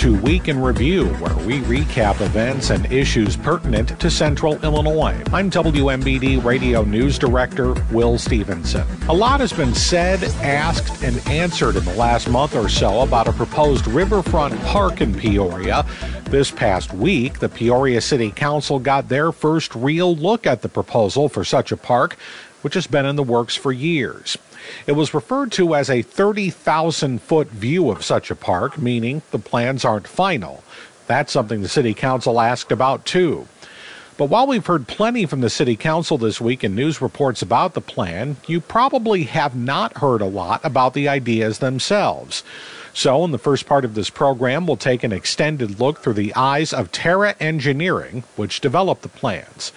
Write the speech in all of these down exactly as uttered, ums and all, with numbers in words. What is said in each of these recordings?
to Week in Review, where we recap events and issues pertinent to Central Illinois. I'm W M B D Radio News Director Will Stevenson. A lot has been said, asked, and answered in the last month or so about a proposed riverfront park in Peoria. This past week, the Peoria City Council got their first real look at the proposal for such a park, which has been in the works for years. It was referred to as a thirty thousand foot view of such a park, meaning the plans aren't final. That's something the City Council asked about, too. But while we've heard plenty from the City Council this week in news reports about the plan, you probably have not heard a lot about the ideas themselves. So in the first part of this program, we'll take an extended look through the eyes of Terra Engineering, which developed the plans.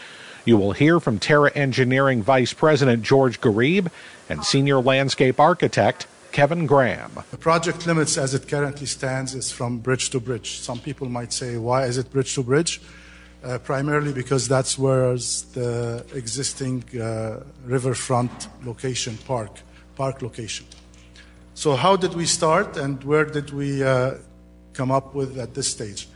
You will hear from Terra Engineering Vice President George Garib and Senior Landscape Architect Kevin Graham. The project limits as it currently stands is from bridge to bridge. Some people might say, why is it bridge to bridge? Uh, primarily because that's where the existing uh, riverfront location, park, park location. So how did we start and where did we uh, come up with at this stage?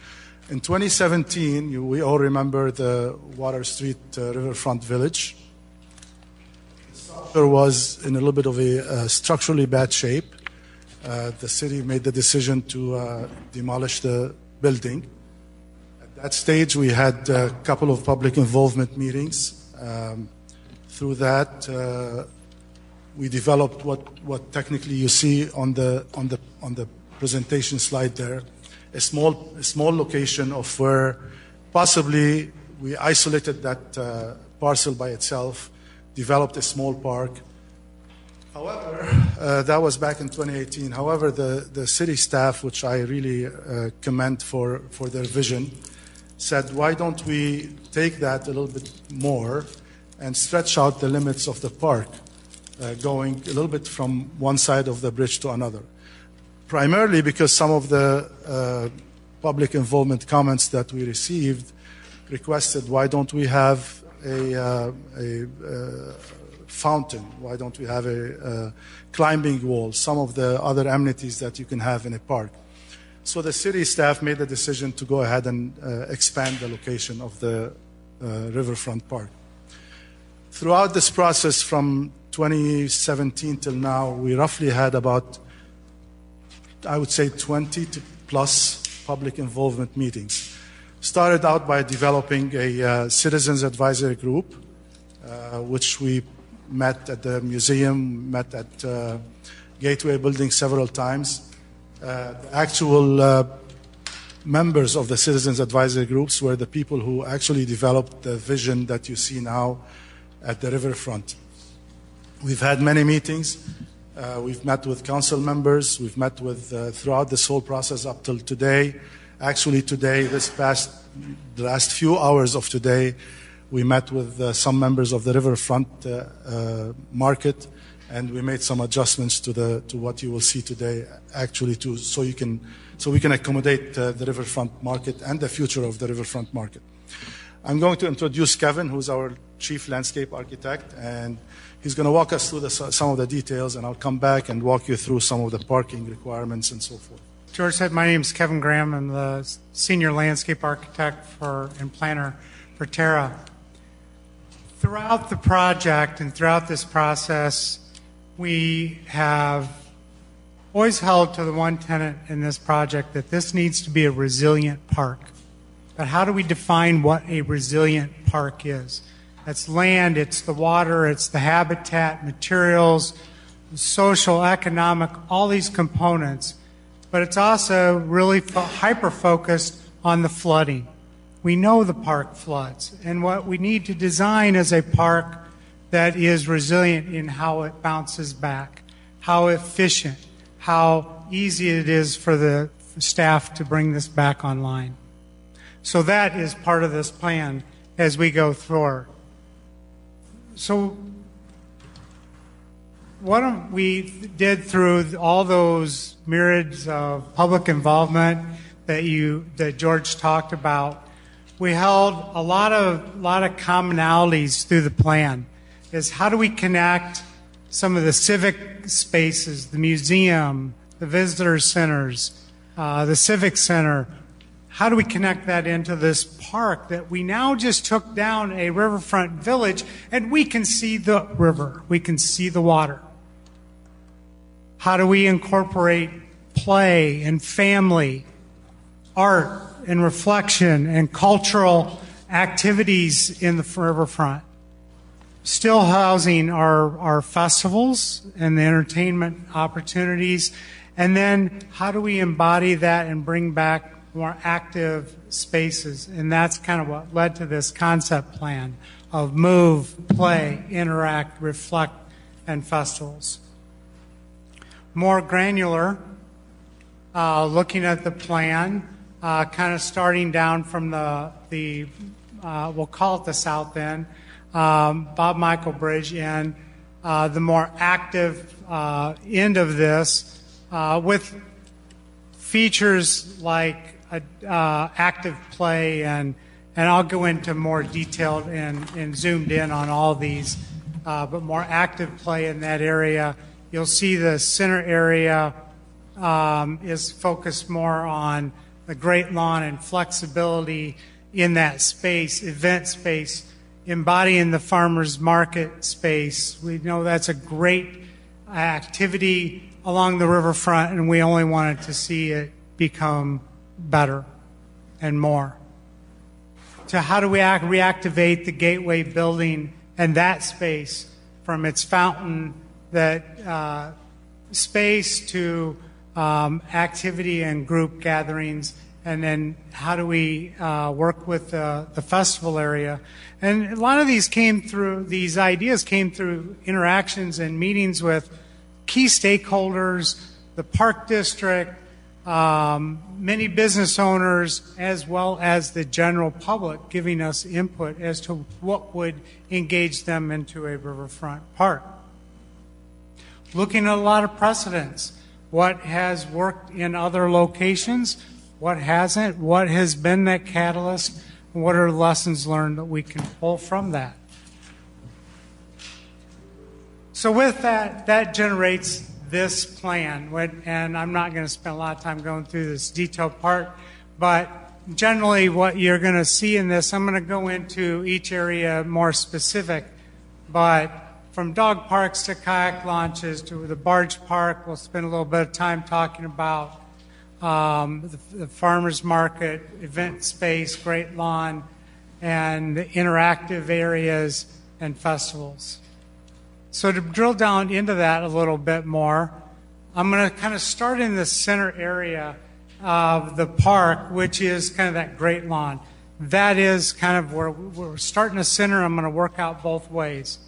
In twenty seventeen, you, we all remember the Water Street uh, Riverfront Village. It was in a little bit of a uh, structurally bad shape. Uh, the city made the decision to uh, demolish the building. At that stage, we had a couple of public involvement meetings. Um, through that, uh, we developed what, what technically you see on the on the on the presentation slide there. A small, a small location of where possibly we isolated that uh, parcel by itself, developed a small park. However, uh, that was back in twenty eighteen. However, the, the city staff, which I really uh, commend for, for their vision, said, why don't we take that a little bit more and stretch out the limits of the park, uh, going a little bit from one side of the bridge to another. Primarily because some of the uh, public involvement comments that we received requested, why don't we have a, uh, a uh, fountain? Why don't we have a uh, climbing wall? Some of the other amenities that you can have in a park. So the city staff made the decision to go ahead and uh, expand the location of the uh, riverfront park. Throughout this process from twenty seventeen till now, we roughly had about I would say twenty plus public involvement meetings. Started out by developing a uh, citizens advisory group, uh, which we met at the museum, met at uh, Gateway Building several times. Uh, the actual uh, members of the citizens advisory groups were the people who actually developed the vision that you see now at the riverfront. We've had many meetings. Uh, we've met with council members, we've met with, uh, throughout this whole process up till today. Actually today, this past, the last few hours of today, we met with uh, some members of the riverfront uh, uh, market, and we made some adjustments to the, to what you will see today, actually to, so you can, so we can accommodate uh, the riverfront market and the future of the riverfront market. I'm going to introduce Kevin, who's our chief landscape architect, and he's going to walk us through the, some of the details, and I'll come back and walk you through some of the parking requirements and so forth. George said, my name is Kevin Graham. I'm the senior landscape architect for and planner for Terra. Throughout the project and throughout this process, we have always held to the one tenet in this project that this needs to be a resilient park. But how do we define what a resilient park is? It's land, it's the water, it's the habitat, materials, social, economic, all these components. But it's also really hyper-focused on the flooding. We know the park floods, and what we need to design is a park that is resilient in how it bounces back, how efficient, how easy it is for the staff to bring this back online. So that is part of this plan as we go through. So what we did through all those myriads of public involvement that you that George talked about, we held a lot of a lot of commonalities through the plan. Is how do we connect some of the civic spaces, the museum, the visitor centers, uh, the Civic Center. How do we connect that into this park that we now just took down a riverfront village, and we can see the river, we can see the water? How do we incorporate play and family, art and reflection and cultural activities in the riverfront? Still housing our, our festivals and the entertainment opportunities. And then how do we embody that and bring back more active spaces? And that's kind of what led to this concept plan of move, play, interact, reflect, and festivals. More granular, uh, looking at the plan, uh, kind of starting down from the, the uh, we'll call it the south end, Um, Bob Michel Bridge, and uh, the more active uh, end of this uh, with features like a, uh, active play, and and I'll go into more detailed and, and zoomed in on all these, uh, but more active play in that area. You'll see the center area um, is focused more on the great lawn and flexibility in that space, event space, embodying the farmers market space. We know that's a great activity along the riverfront, and we only wanted to see it become better and more. So how do we act, reactivate the Gateway Building and that space from its fountain, that uh, space to um, activity and group gatherings? And then how do we uh, work with uh, the festival area? And a lot of these came through, these ideas came through interactions and meetings with key stakeholders, the park district, um, many business owners, as well as the general public giving us input as to what would engage them into a riverfront park. Looking at a lot of precedents, what has worked in other locations, what hasn't, what has been that catalyst, and what are lessons learned that we can pull from that? So with that, that generates this plan, and I'm not going to spend a lot of time going through this detailed part, but generally what you're going to see in this, I'm going to go into each area more specific, but from dog parks to kayak launches to the barge park, we'll spend a little bit of time talking about Um, the, the farmers market, event space, great lawn, and the interactive areas and festivals. So to drill down into that a little bit more, I'm going to kind of start in the center area of the park, which is kind of that great lawn. That is kind of where we're starting the center. I'm going to work out both ways.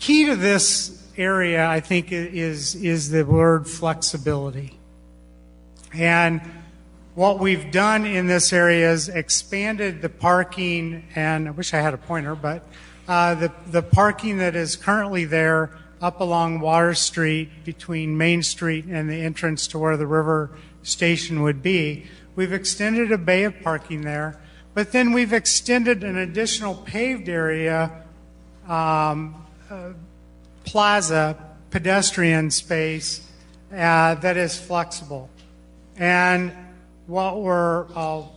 Key to this area, I think, is is the word flexibility. And what we've done in this area is expanded the parking, and I wish I had a pointer, but uh, the, the parking that is currently there up along Water Street between Main Street and the entrance to where the river station would be, we've extended a bay of parking there, but then we've extended an additional paved area, um, uh, plaza, pedestrian space uh, that is flexible. And what we're, I'll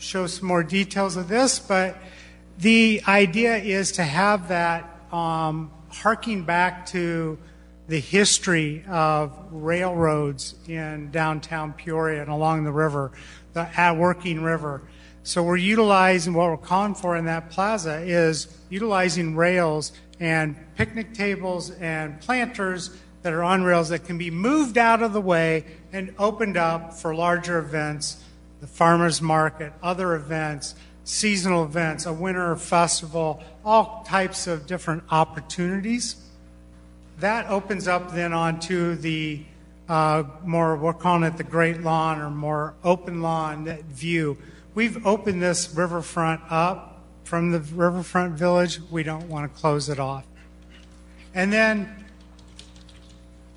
show some more details of this, but the idea is to have that um, harking back to the history of railroads in downtown Peoria and along the river, the working river. So we're utilizing, what we're calling for in that plaza is utilizing rails and picnic tables and planters that are on rails that can be moved out of the way and opened up for larger events, the farmers market, other events, seasonal events, a winter festival, all types of different opportunities. That opens up then onto the uh, more, we're calling it the great lawn or more open lawn, that view. We've opened this riverfront up from the riverfront village. We don't want to close it off. And then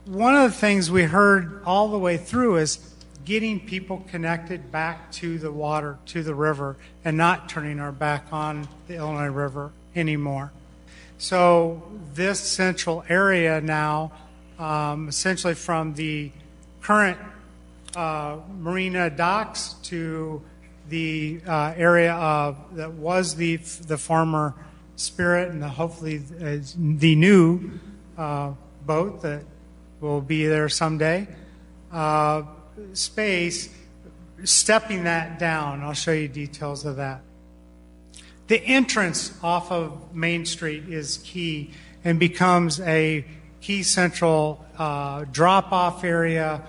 one of the things we heard all the way through is getting people connected back to the water, to the river, and not turning our back on the Illinois River anymore. So this central area now, um, essentially from the current uh, marina docks to the uh, area of, that was the the former Spirit, and the, hopefully uh, the new uh, boat that will be there someday. Uh, space, stepping that down. I'll show you details of that. The entrance off of Main Street is key and becomes a key central uh, drop-off area,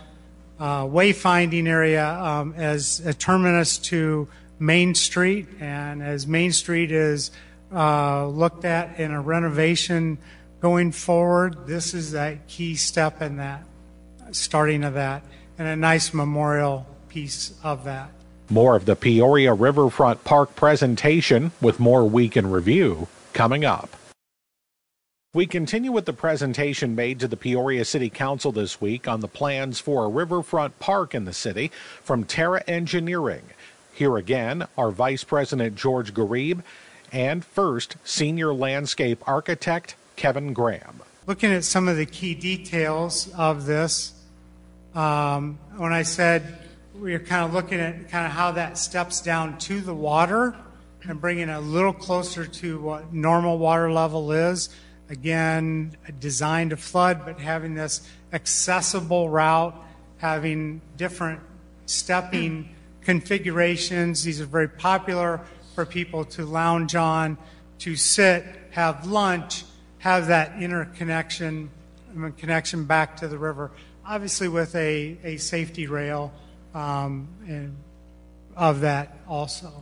uh, wayfinding area, um, as a terminus to Main Street. And as Main Street is uh, looked at in a renovation going forward, this is that key step in that, starting of that, and a nice memorial piece of that. More of the Peoria Riverfront Park presentation with more Week in Review coming up. We continue with the presentation made to the Peoria City Council this week on the plans for a riverfront park in the city from Terra Engineering. Here again are Vice President George Garib and first Senior Landscape Architect Kevin Graham. Looking at some of the key details of this, um, when I said we are kind of looking at kind of how that steps down to the water and bringing it a little closer to what normal water level is. Again, designed to flood, but having this accessible route, having different stepping configurations. These are very popular for people to lounge on, to sit, have lunch, have that interconnection, connection back to the river. Obviously with a, a safety rail. Um, and of that also.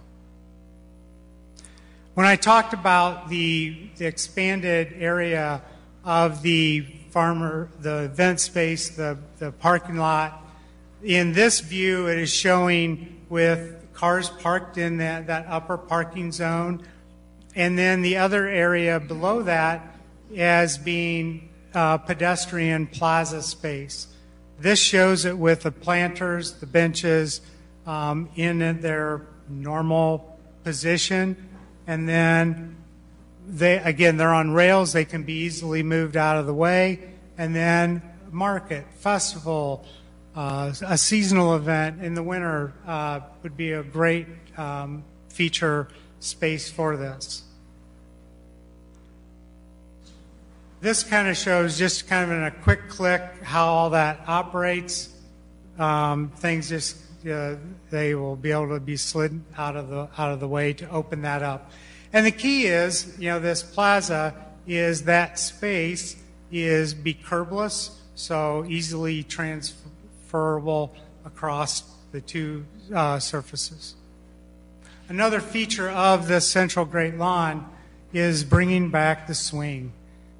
When I talked about the, the expanded area of the farmer, the event space, the, the parking lot, in this view it is showing with cars parked in that, that upper parking zone, and then the other area below that as being uh, pedestrian plaza space. This shows it with the planters, the benches, um, in their normal position. And then, they again, they're on rails. They can be easily moved out of the way. And then market, festival, uh, a seasonal event in the winter uh, would be a great um, feature space for this. This kind of shows just kind of in a quick click how all that operates. Um, things just, uh, they will be able to be slid out of the out of the way to open that up. And the key is, you know, this plaza is that space is be curbless, so easily transferable across the two uh, surfaces. Another feature of the Central Great Lawn is bringing back the swing.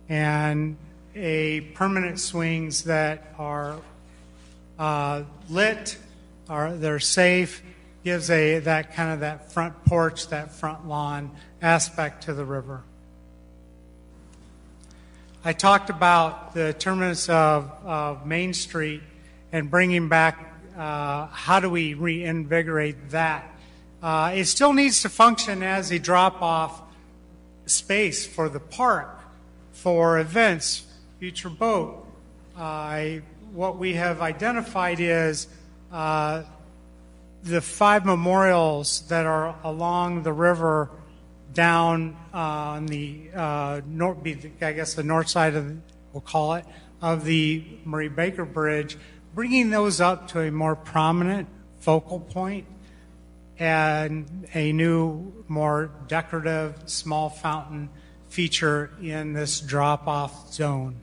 And a permanent swings that are uh, lit, are they're safe, gives a that kind of that front porch, that front lawn aspect to the river. I talked about the terminus of, of Main Street and bringing back. Uh, how do we reinvigorate that? Uh, it still needs to function as a drop-off space for the park, for events, future boat. Uh, what we have identified is uh, the five memorials that are along the river down uh, on the, uh, north, I guess the north side of, the, we'll call it, of the Marie Baker Bridge, bringing those up to a more prominent focal point and a new, more decorative small fountain feature in this drop-off zone.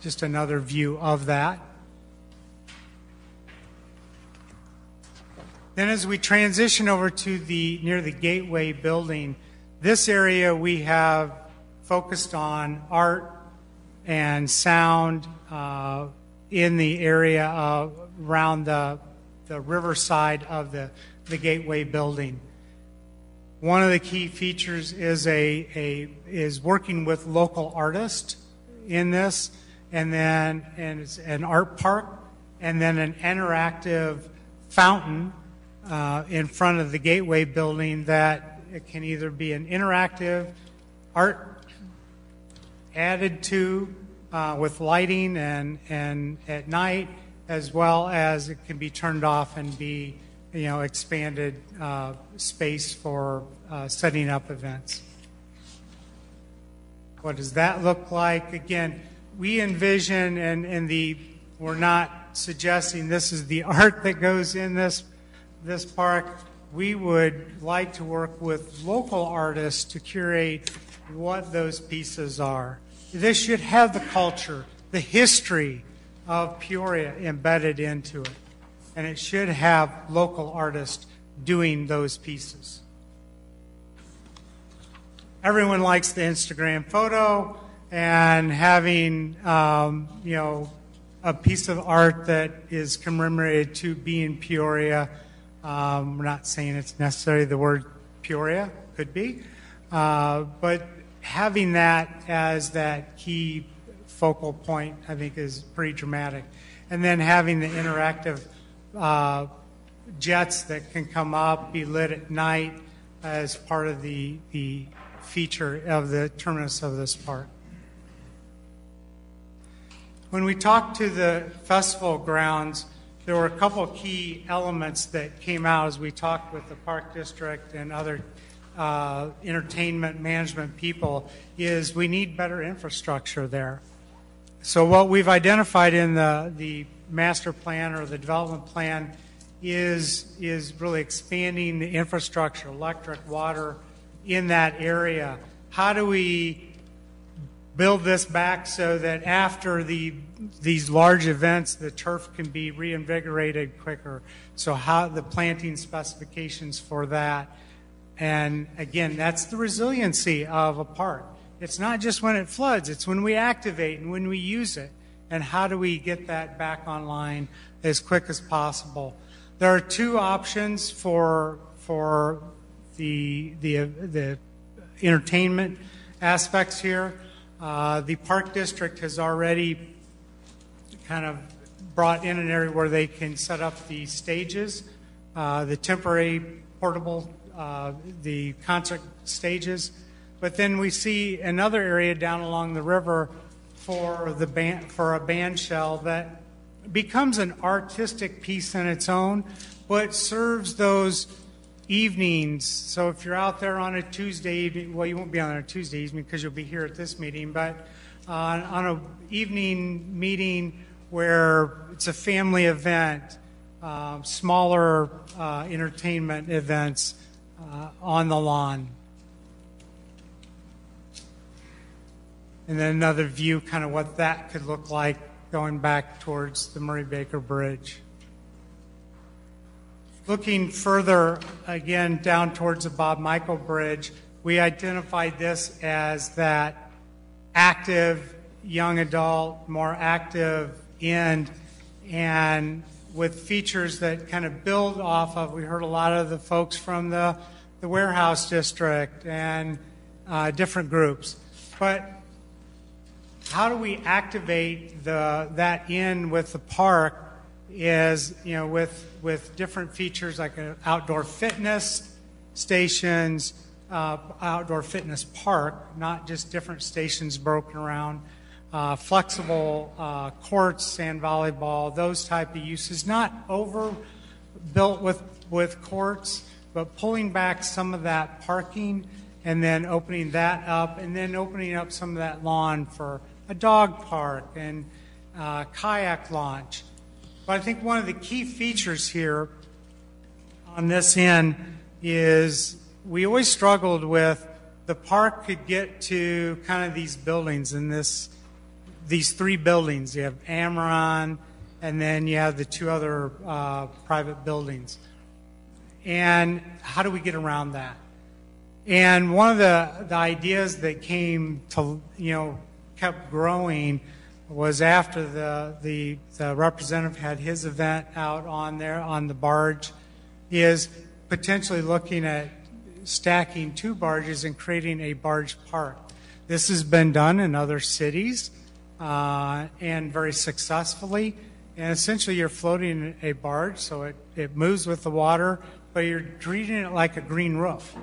Just another view of that. Then as we transition over to the near the Gateway Building, this area we have focused on art and sound uh, in the area uh, around the, the riverside of the, the Gateway Building. One of the key features is a, a is working with local artists in this, and then and it's an art park, and then an interactive fountain uh, in front of the Gateway Building that it can either be an interactive art added to uh, with lighting and, and at night, as well as it can be turned off and be, you know, expanded uh, space for uh, setting up events. What does that look like? Again, we envision, and, and the we're not suggesting this is the art that goes in this this park. We would like to work with local artists to curate what those pieces are. This should have the culture, the history of Peoria embedded into it, and it should have local artists doing those pieces. Everyone likes the Instagram photo and having, um, you know, a piece of art that is commemorated to be in Peoria. Um, we're not saying it's necessarily the word Peoria, could be, uh, but having that as that key focal point, I think, is pretty dramatic. And then having the interactive uh, jets that can come up, be lit at night as part of the, the feature of the terminus of this park. When we talked to the festival grounds, there were a couple of key elements that came out as we talked with the park district and other uh, entertainment management people, is we need better infrastructure there. So what we've identified in the, the master plan or the development plan is, is really expanding the infrastructure, electric, water, in that area. How do we build this back so that after the these large events, the turf can be reinvigorated quicker? So how the planting specifications for that. And again, that's the resiliency of a park. It's not just when it floods, it's when we activate and when we use it. And how do we get that back online as quick as possible? There are two options for for The, the, the entertainment aspects here. Uh, the park district has already kind of brought in an area where they can set up the stages, uh, the temporary portable, uh, the concert stages. But then we see another area down along the river for, the band, for a band shell that becomes an artistic piece in its own, but serves those evenings. So if you're out there on a Tuesday evening, well, you won't be on a Tuesday evening because you'll be here at this meeting, but uh, on an evening meeting where it's a family event, uh, smaller uh, entertainment events uh, on the lawn. And then another view, kind of what that could look like going back towards the Marie Baker Bridge. Looking further, again, down towards the Bob Michel Bridge, we identified this as that active, young adult, more active end, and with features that kind of build off of. We heard a lot of the folks from the, the warehouse district and uh, different groups. But how do we activate the, that end with the park? Is, you know, with with different features like uh, outdoor fitness stations, uh, outdoor fitness park, not just different stations broken around, uh, flexible uh, courts, sand volleyball, those type of uses, not overbuilt with with courts, but pulling back some of that parking and then opening that up, and then opening up some of that lawn for a dog park and uh, kayak launch. But I think one of the key features here on this end is we always struggled with the park could get to kind of these buildings in this, these three buildings. You have Amaranth, and then you have the two other uh, private buildings. And how do we get around that? And one of the, the ideas that came to, you know, kept growing was after the, the the representative had his event out on there on the barge, is potentially looking at stacking two barges and creating a barge park. This has been done in other cities uh, and very successfully. And essentially you're floating a barge, so it, it moves with the water, but you're treating it like a green roof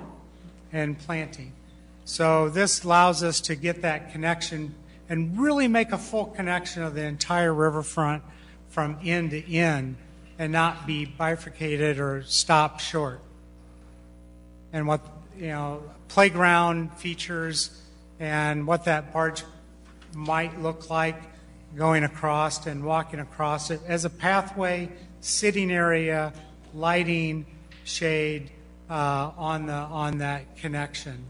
and planting. So this allows us to get that connection. and really make a full connection of the entire riverfront from end to end and not be bifurcated or stopped short. And what, you know, playground features and what that barge might look like going across and walking across it as a pathway, sitting area, lighting, shade uh, on the on that connection.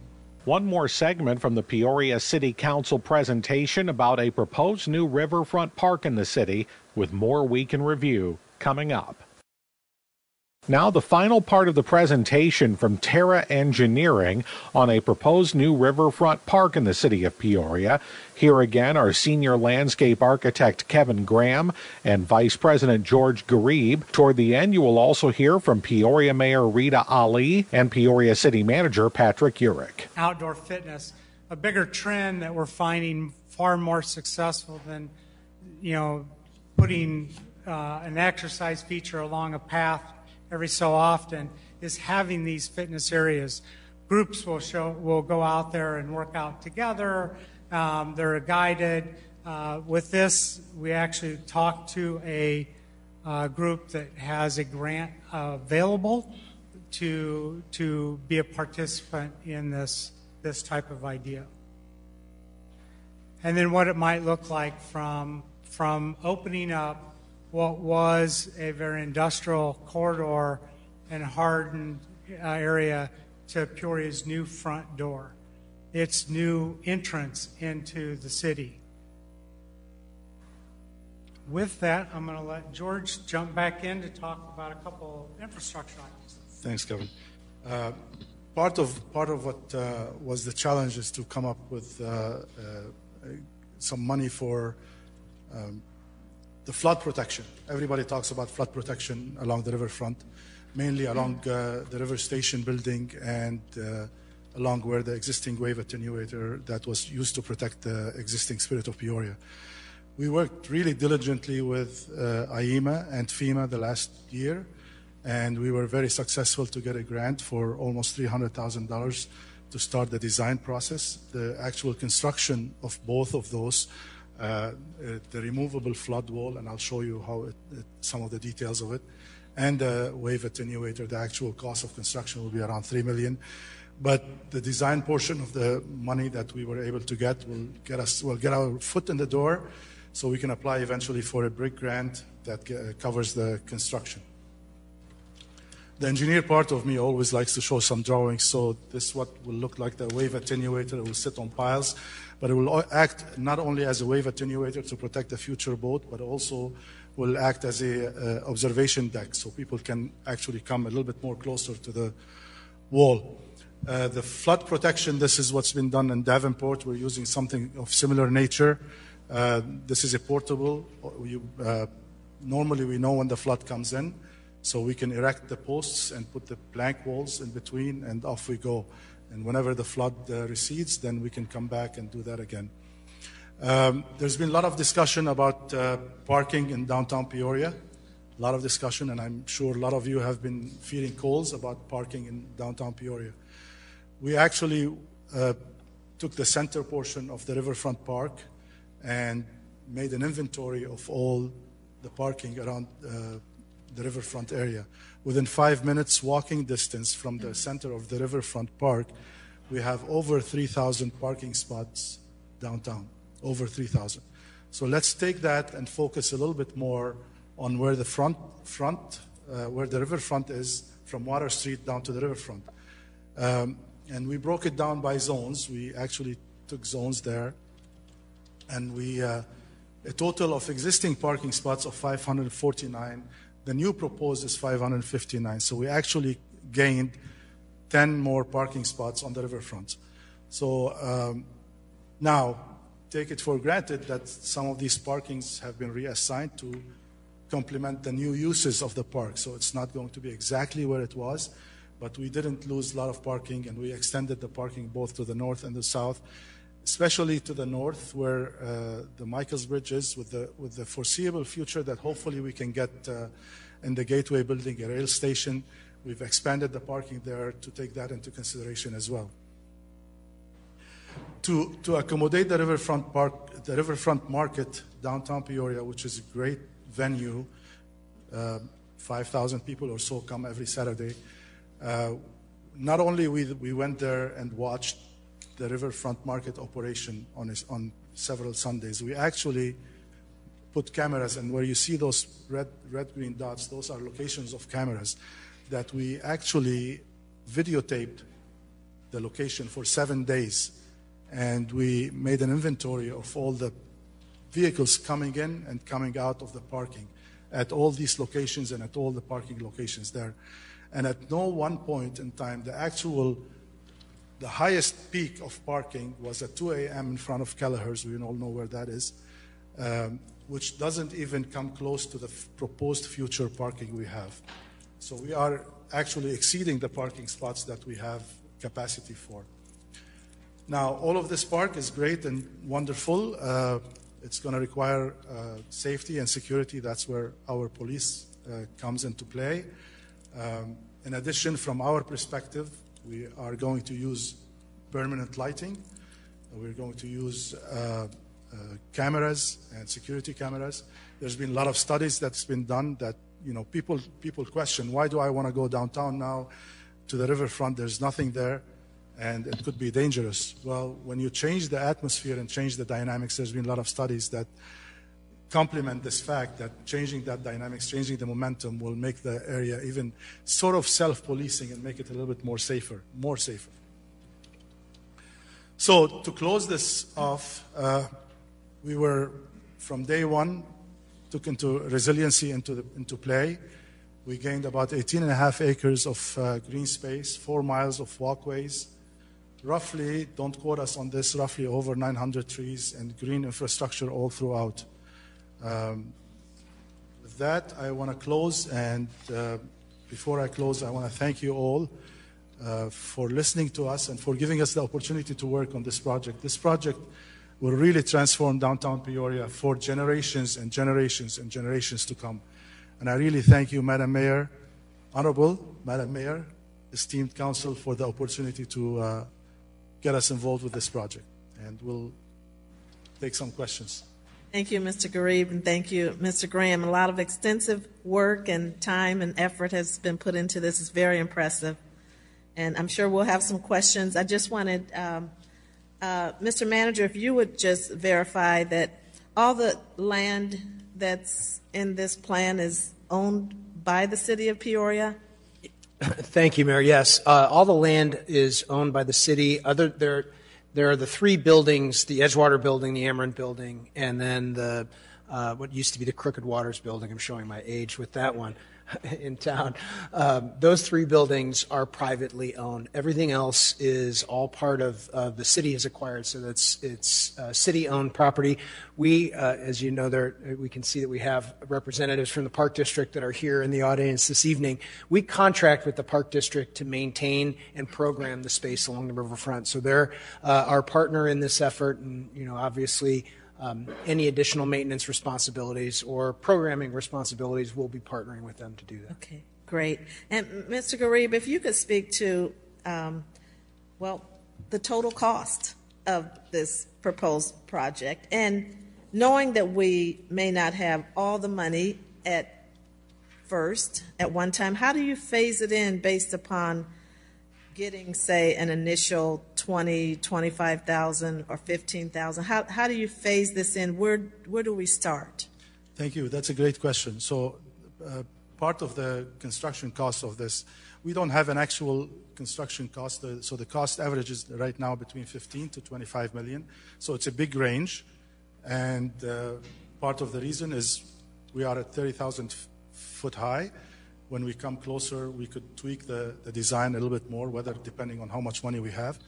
One more segment from the Peoria City Council presentation about a proposed new riverfront park in the city, with more week in review coming up. Now the final part of the presentation from Terra Engineering on a proposed new riverfront park in the city of Peoria. Here again are senior landscape architect Kevin Graham and Vice President George Garib. Toward the end, you will also hear from Peoria Mayor Rita Ali and Peoria City Manager Patrick Urich. Outdoor fitness, a bigger trend that we're finding far more successful than, you know, putting uh, an exercise feature along a path every so often, is having these fitness areas. Groups will show, will go out there and work out together. Um, they're guided. Uh, with this, we actually talked to a uh, group that has a grant uh, available to to be a participant in this this type of idea. And then what it might look like from from opening up what was a very industrial corridor and hardened area to Peoria's new front door, its new entrance into the city. With that, I'm going to let George jump back in to talk about a couple of infrastructure items. Thanks, Kevin. Uh, part of part of what uh, was the challenge is to come up with uh, uh, some money for um, the flood protection. Everybody talks about flood protection along the riverfront, mainly along uh, the river station building and uh, along where the existing wave attenuator that was used to protect the existing Spirit of Peoria. We worked really diligently with uh, I E M A and FEMA the last year, and we were very successful to get a grant for almost three hundred thousand dollars to start the design process. The actual construction of both of those, Uh, the removable flood wall, and I'll show you how it, it, some of the details of it, and the wave attenuator, the actual cost of construction will be around three million dollars. But the design portion of the money that we were able to get will get us, will get our foot in the door so we can apply eventually for a brick grant that uh, covers the construction. The engineer part of me always likes to show some drawings, so this is what will look like the wave attenuator. It will sit on piles, but it will act not only as a wave attenuator to protect the future boat, but also will act as a uh, observation deck, so people can actually come a little bit more closer to the wall. Uh, the flood protection, this is what's been done in Davenport. We're using something of similar nature. Uh, this is a portable. You, uh, normally we know when the flood comes in, so we can erect the posts and put the plank walls in between, and off we go. And whenever the flood uh, recedes, then we can come back and do that again. Um, there's been a lot of discussion about uh, parking in downtown Peoria. A lot of discussion, and I'm sure a lot of you have been feeling calls about parking in downtown Peoria. We actually uh, took the center portion of the Riverfront Park and made an inventory of all the parking around uh, the riverfront area. Within five minutes walking distance from the center of the riverfront park, we have over three thousand parking spots downtown, over three thousand. So let's take that and focus a little bit more on where the front, front uh, where the riverfront is, from Water Street down to the riverfront. Um, and we broke it down by zones. We actually took zones there, and we, uh, a total of existing parking spots of five hundred forty-nine. The new proposed is five hundred fifty-nine, so we actually gained ten more parking spots on the riverfront. So um, now, take it for granted that some of these parkings have been reassigned to complement the new uses of the park, so it's not going to be exactly where it was, but we didn't lose a lot of parking, and we extended the parking both to the north and the south, especially to the north where uh, the Michaels Bridge is, with the, with the foreseeable future that hopefully we can get uh, in the Gateway Building, a rail station. We've expanded the parking there to take that into consideration as well. to to accommodate the Riverfront Park, the Riverfront Market downtown Peoria, which is a great venue. Uh, five thousand people or so come every Saturday. Uh, not only we we went there and watched the Riverfront Market operation on his, on several Sundays, we actually put cameras, and where you see those red red green dots, those are locations of cameras that we actually videotaped the location for seven days, and we made an inventory of all the vehicles coming in and coming out of the parking at all these locations and at all the parking locations there. And at no one point in time, the actual, the highest peak of parking was at two a.m. in front of Kelleher's. We all know where that is, um, which doesn't even come close to the f- proposed future parking we have. So we are actually exceeding the parking spots that we have capacity for. Now, all of this park is great and wonderful. Uh, it's going to require uh, safety and security. That's where our police uh, comes into play. Um, in addition, from our perspective, we are going to use permanent lighting. We're going to use uh, uh, cameras and security cameras. There's been a lot of studies that's been done that, you know, people people question, why do I want to go downtown now to the riverfront? There's nothing there, and it could be dangerous. Well, when you change the atmosphere and change the dynamics, there's been a lot of studies that complement this fact that changing that dynamics, changing the momentum will make the area even sort of self-policing and make it a little bit more safer, more safer. So to close this off, uh, we were, from day one, took into resiliency into, the, into play. We gained about eighteen and a half acres of uh, green space, four miles of walkways, roughly, don't quote us on this, roughly over nine hundred trees and green infrastructure all throughout. Um, with that, I want to close, and uh, before I close, I want to thank you all uh, for listening to us and for giving us the opportunity to work on this project. This project will really transform downtown Peoria for generations and generations and generations to come. And I really thank you, Madam Mayor, Honorable Madam Mayor, esteemed council, for the opportunity to uh, get us involved with this project. And we'll take some questions. Thank you, Mister Garib, and thank you, Mister Graham. A lot of extensive work and time and effort has been put into this. It's very impressive. And I'm sure we'll have some questions. I just wanted, um, uh, Mister Manager, if you would just verify that all the land that's in this plan is owned by the city of Peoria? Thank you, Mayor. Yes, uh, all the land is owned by the city. Other there. There are the three buildings, the Edgewater Building, the Amaranth Building, and then the uh, what used to be the Crooked Waters Building. I'm showing my age with that one in town. Um, those three buildings are privately owned. Everything else is all part of uh, the city has acquired, so that's it's uh, city-owned property. We, uh, as you know, there we can see that we have representatives from the Park District that are here in the audience this evening. We contract with the Park District to maintain and program the space along the riverfront, so they're uh, our partner in this effort, and you know, obviously. Um, any additional maintenance responsibilities or programming responsibilities, we'll be partnering with them to do that. Okay, great. And Mister Garib, if you could speak to, um, well, the total cost of this proposed project, and knowing that we may not have all the money at first, at one time, how do you phase it in based upon getting, say, an initial twenty, twenty-five thousand, or fifteen thousand? How how do you phase this in? Where where do we start? Thank you. That's a great question. So, uh, part of the construction cost of this, we don't have an actual construction cost. Uh, so the cost average is right now between fifteen to twenty-five million. So it's a big range, and uh, part of the reason is we are at thirty thousand foot high. When we come closer, we could tweak the, the design a little bit more, whether depending on how much money we have.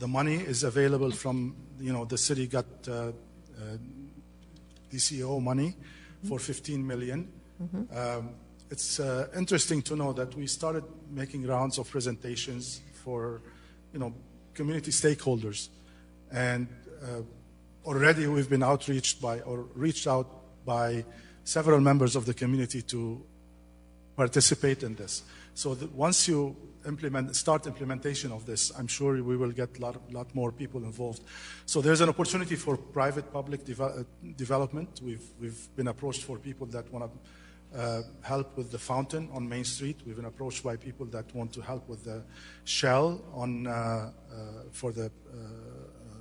The money is available from, you know, the city got uh, uh, D C O money for fifteen million dollars. Mm-hmm. Um, it's uh, interesting to know that we started making rounds of presentations for, you know, community stakeholders, and uh, already we've been outreached by or reached out by several members of the community to participate in this. So that once you implement, start implementation of this, I'm sure we will get a lot, lot more people involved. So there's an opportunity for private-public de development. We've, we've been approached for people that want to uh, help with the fountain on Main Street. We've been approached by people that want to help with the shell on, uh, uh, for the uh,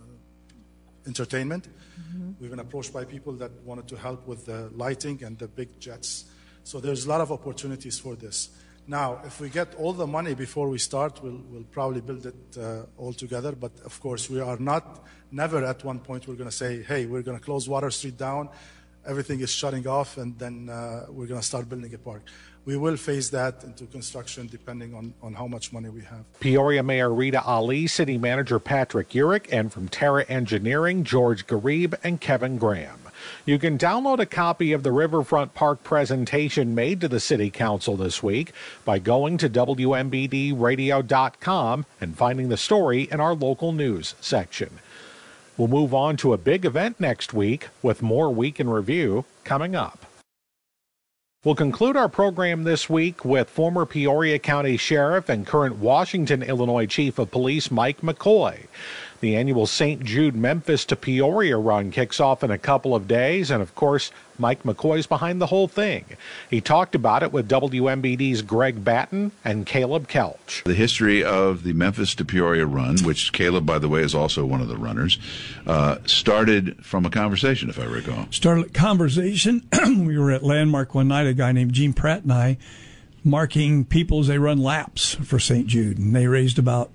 entertainment. Mm-hmm. We've been approached by people that wanted to help with the lighting and the big jets. So there's a lot of opportunities for this. Now, if we get all the money before we start, we'll, we'll probably build it uh, all together. But of course, we are not, never at one point we're going to say, hey, we're going to close Water Street down, everything is shutting off, and then uh, we're going to start building a park. We will phase that into construction depending on, on how much money we have. Peoria Mayor Rita Ali, City Manager Patrick Urich, and from Terra Engineering, George Garib and Kevin Graham. You can download a copy of the Riverfront Park presentation made to the City Council this week by going to W M B D radio dot com and finding the story in our local news section. We'll move on to a big event next week with more Week in Review coming up. We'll conclude our program this week with former Peoria County Sheriff and current Washington, Illinois Chief of Police Mike McCoy. The annual Saint Jude Memphis to Peoria run kicks off in a couple of days, and of course, Mike McCoy's behind the whole thing. He talked about it with W M B D's Greg Batten and Caleb Kelch. The history of the Memphis to Peoria run, which Caleb, by the way, is also one of the runners, uh, started from a conversation, if I recall. Started a conversation. We were at Landmark one night, a guy named Gene Pratt and I, marking people as they run laps for Saint Jude, and they raised about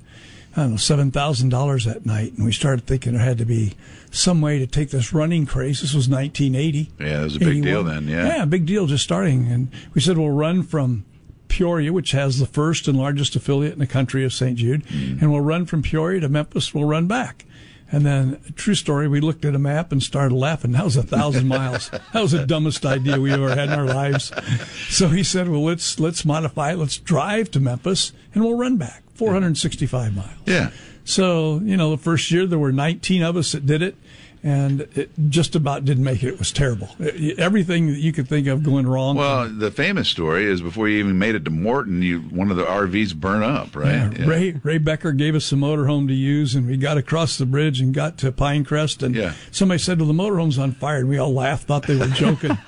I don't know, seven thousand dollars that night, and we started thinking there had to be some way to take this running craze. This was nineteen eighty. Yeah, it was a big eighty-one. Deal then, yeah. Yeah, big deal just starting. And we said, we'll run from Peoria, which has the first and largest affiliate in the country of Saint Jude, mm. and we'll run from Peoria to Memphis, we'll run back. And then, true story, we looked at a map and started laughing. That was a thousand miles. That was the dumbest idea we ever had in our lives. So he said, well, let's, let's modify it. Let's drive to Memphis, and we'll run back. four hundred sixty-five miles. Yeah. So, you know, the first year there were nineteen of us that did it, and it just about didn't make it. It was terrible. It, everything that you could think of going wrong. Well, the famous story is before you even made it to Morton, you one of the R Vs burned up, right? Yeah. Yeah. Ray, Ray Becker gave us a motorhome to use, and we got across the bridge and got to Pinecrest, and yeah. somebody said, well, the motorhome's on fire, and we all laughed, thought they were joking.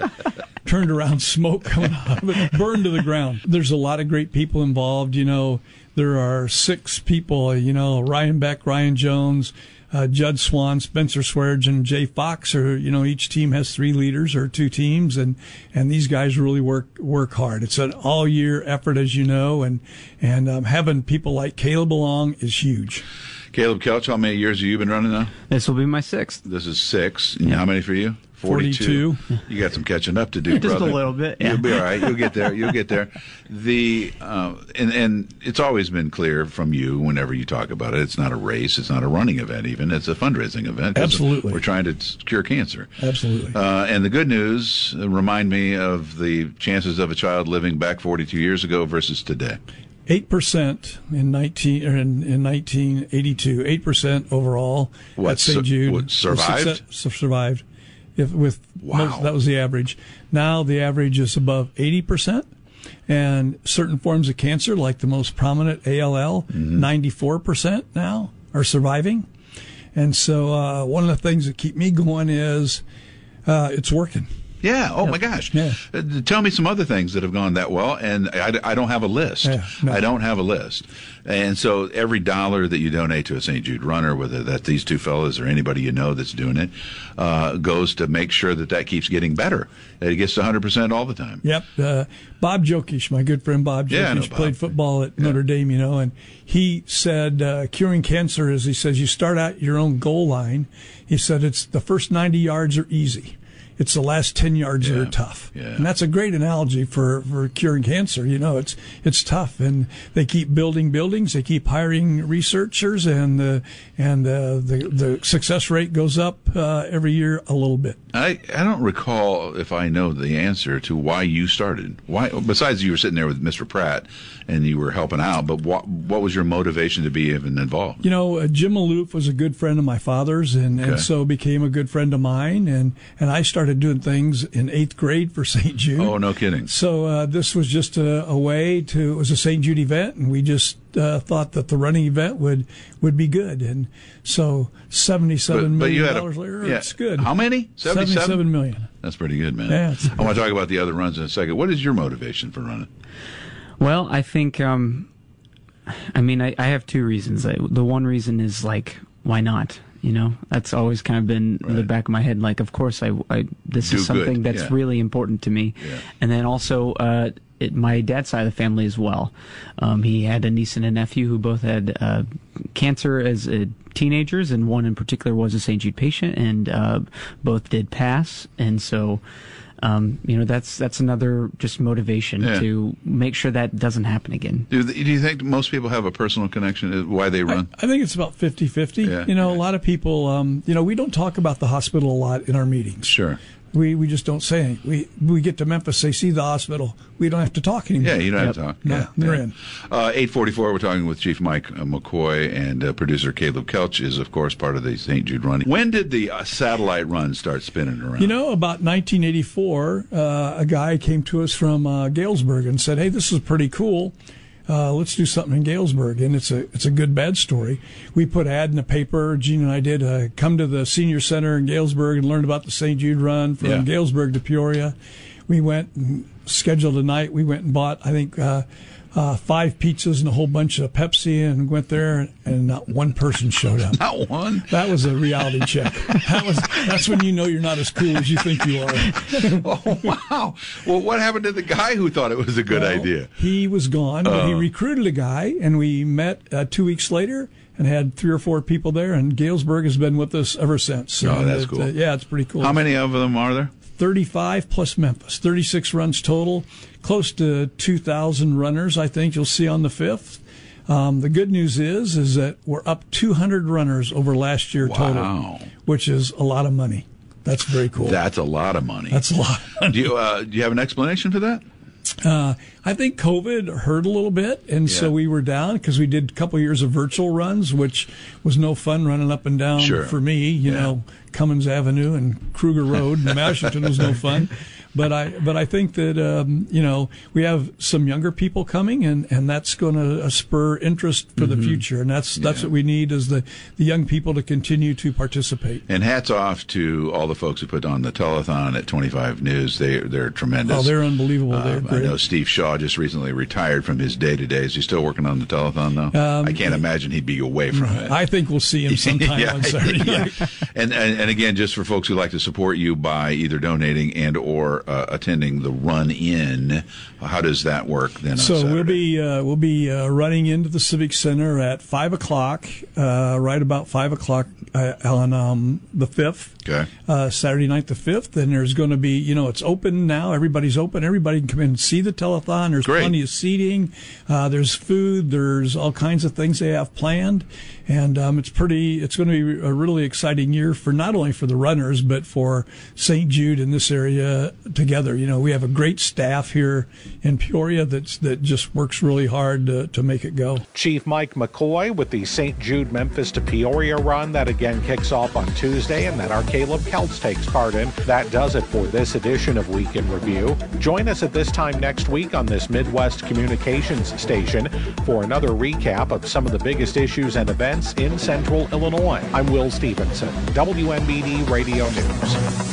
Turned around, smoke coming out of it, burned to the ground. There's a lot of great people involved, you know. There are six people, you know, Ryan Beck, Ryan Jones, uh, Judd Swan, Spencer Swerge, and Jay Fox. Or, you know, each team has three leaders or two teams, and, and these guys really work work hard. It's an all-year effort, as you know, and, and um, having people like Caleb along is huge. Caleb Kelch, how many years have you been running now? This will be my sixth. This is six. Yeah. How many for you? forty-two. forty-two. You got some catching up to do, brother. Just a little bit. Yeah. You'll be all right. You'll get there. You'll get there. The uh, and and it's always been clear from you whenever you talk about it. It's not a race. It's not a running event. Even it's a fundraising event. Absolutely. We're trying to cure cancer. Absolutely. Uh, and the good news uh, remind me of the chances of a child living back forty-two years ago versus today. Eight percent in nineteen or in, in nineteen eighty-two. Eight percent overall what, at Saint Jude. What, survived. Success, survived. If with wow. most, that was the average. Now the average is above eighty percent, and certain forms of cancer, like the most prominent A L L, mm-hmm. ninety-four percent now are surviving. And so uh, one of the things that keep me going is uh, it's working. Yeah. Oh, yeah. My gosh. Yeah. Uh, tell me some other things that have gone that well, and I, I don't have a list. Yeah, no. I don't have a list. And so every dollar that you donate to a Saint Jude runner, whether that's these two fellas or anybody you know that's doing it, uh, goes to make sure that that keeps getting better. It gets one hundred percent all the time. Yep. Uh, Bob Jokisch, my good friend Bob Jokisch, yeah, Bob. played football at yeah. Notre Dame, you know, and he said uh, curing cancer is, he says, you start out your own goal line. He said it's the first ninety yards are easy. It's the last ten yards yeah, that are tough. Yeah. And that's a great analogy for, for curing cancer. You know, it's it's tough. And they keep building buildings. They keep hiring researchers. And the, and the, the, the success rate goes up uh, every year a little bit. I, I don't recall if I know the answer to why you started. Why, besides you were sitting there with Mister Pratt and you were helping out, but what, what was your motivation to be even involved? You know, uh, Jim Maloof was a good friend of my father's, and, okay. and so became a good friend of mine. And, and I started started doing things in eighth grade for Saint Jude. Oh, no kidding. So uh, this was just a, a way to, it was a Saint Jude event, and we just uh, thought that the running event would, would be good. And so seventy-seven but, but million dollars a, later, yeah. It's good. How many? seventy-seven? seventy-seven million. That's pretty good, man. Yeah, I want to talk about the other runs in a second. What is your motivation for running? Well, I think, um, I mean, I, I have two reasons. I, the one reason is, like, why not? You know, that's always kind of been right. in the back of my head. Like, of course, I, I this Do is something good. that's yeah. really important to me. Yeah. And then also, uh, it, my dad's side of the family as well. Um, he had a niece and a nephew who both had uh, cancer as a teenagers, and one in particular was a Saint Jude patient, and uh, both did pass. And so, um, you know, that's that's another just motivation yeah. to make sure that doesn't happen again. Do, do you think most people have a personal connection to why they run? I, I think it's about fifty-fifty. Yeah, you know, yeah. a lot of people, um, you know, we don't talk about the hospital a lot in our meetings. Sure. We we just don't say anything. We, we get to Memphis, they see the hospital. We don't have to talk anymore. Yeah, you don't yep. have to talk. No, yeah, they're yeah. in. Uh, eight forty-four, we're talking with Chief Mike McCoy, and uh, producer Caleb Kelch is, of course, part of the Saint Jude Run. When did the uh, satellite run start spinning around? You know, about nineteen eighty-four, uh, a guy came to us from uh, Galesburg and said, hey, this is pretty cool. Uh, let's do something in Galesburg, and it's a it's a good bad story. We put an ad in the paper. Gene and I did uh, come to the senior center in Galesburg and learned about the Saint Jude Run from yeah. Galesburg to Peoria. We went and scheduled a night. We went and bought I think uh, uh, five pizzas and a whole bunch of Pepsi, and went there, and, and not one person showed up. Not one. That was a reality check. That was that's when you know you're not as cool as you think you are. Oh wow! Well, what happened to the guy who thought it was a good well, idea? He was gone. Uh, but he recruited a guy, and we met uh, two weeks later. And had three or four people there, and Galesburg has been with us ever since. So oh, that's it, cool. Uh, yeah, it's pretty cool. How many of them are there? thirty-five plus Memphis. thirty-six runs total. Close to two thousand runners, I think, you'll see on the fifth. Um, the good news is is that we're up two hundred runners over last year wow. total, which is a lot of money. That's very cool. That's a lot of money. That's a lot of money. Do you, uh, do you have an explanation for that? Uh, I think COVID hurt a little bit, and yeah. so we were down because we did a couple years of virtual runs, which was no fun running up and down sure. for me. You yeah. know, Cummins Avenue and Kruger Road and Washington was no fun. But I, but I think that um, you know, we have some younger people coming, and, and that's going to uh, spur interest for mm-hmm. the future, and that's that's yeah. what we need is the, the young people to continue to participate. And hats off to all the folks who put on the telethon at twenty-five News. They they're tremendous. Oh, they're unbelievable. Uh, they're great. I know Steve Shaw just recently retired from his day to day. Is he still working on the telethon though? Um, I can't imagine he'd be away from it. I think we'll see him sometime yeah, on Saturday night. Yeah. And, and and again, just for folks who like to support you by either donating and or Uh, attending the run-in, how does that work then on Saturday? So we'll be uh, we'll be uh, running into the Civic Center at five o'clock, uh, right about five o'clock uh, on um, the fifth. Okay. Uh, Saturday night the fifth, and there's going to be you know it's open now. Everybody's open. Everybody can come in and see the telethon. There's Great. plenty of seating. Uh, there's food. There's all kinds of things they have planned, and um, it's pretty. It's going to be a really exciting year for not only for the runners but for Saint Jude in this area. Together, you know, we have a great staff here in Peoria that's that just works really hard to, to make it go. Chief Mike McCoy with the Saint Jude Memphis to Peoria Run that again kicks off on Tuesday, and that our Caleb Kelch takes part in. That does it for this edition of Week in Review. Join us at this time next week on this Midwest Communications station for another recap of some of the biggest issues and events in Central Illinois. I'm Will Stevenson, W M B D Radio News.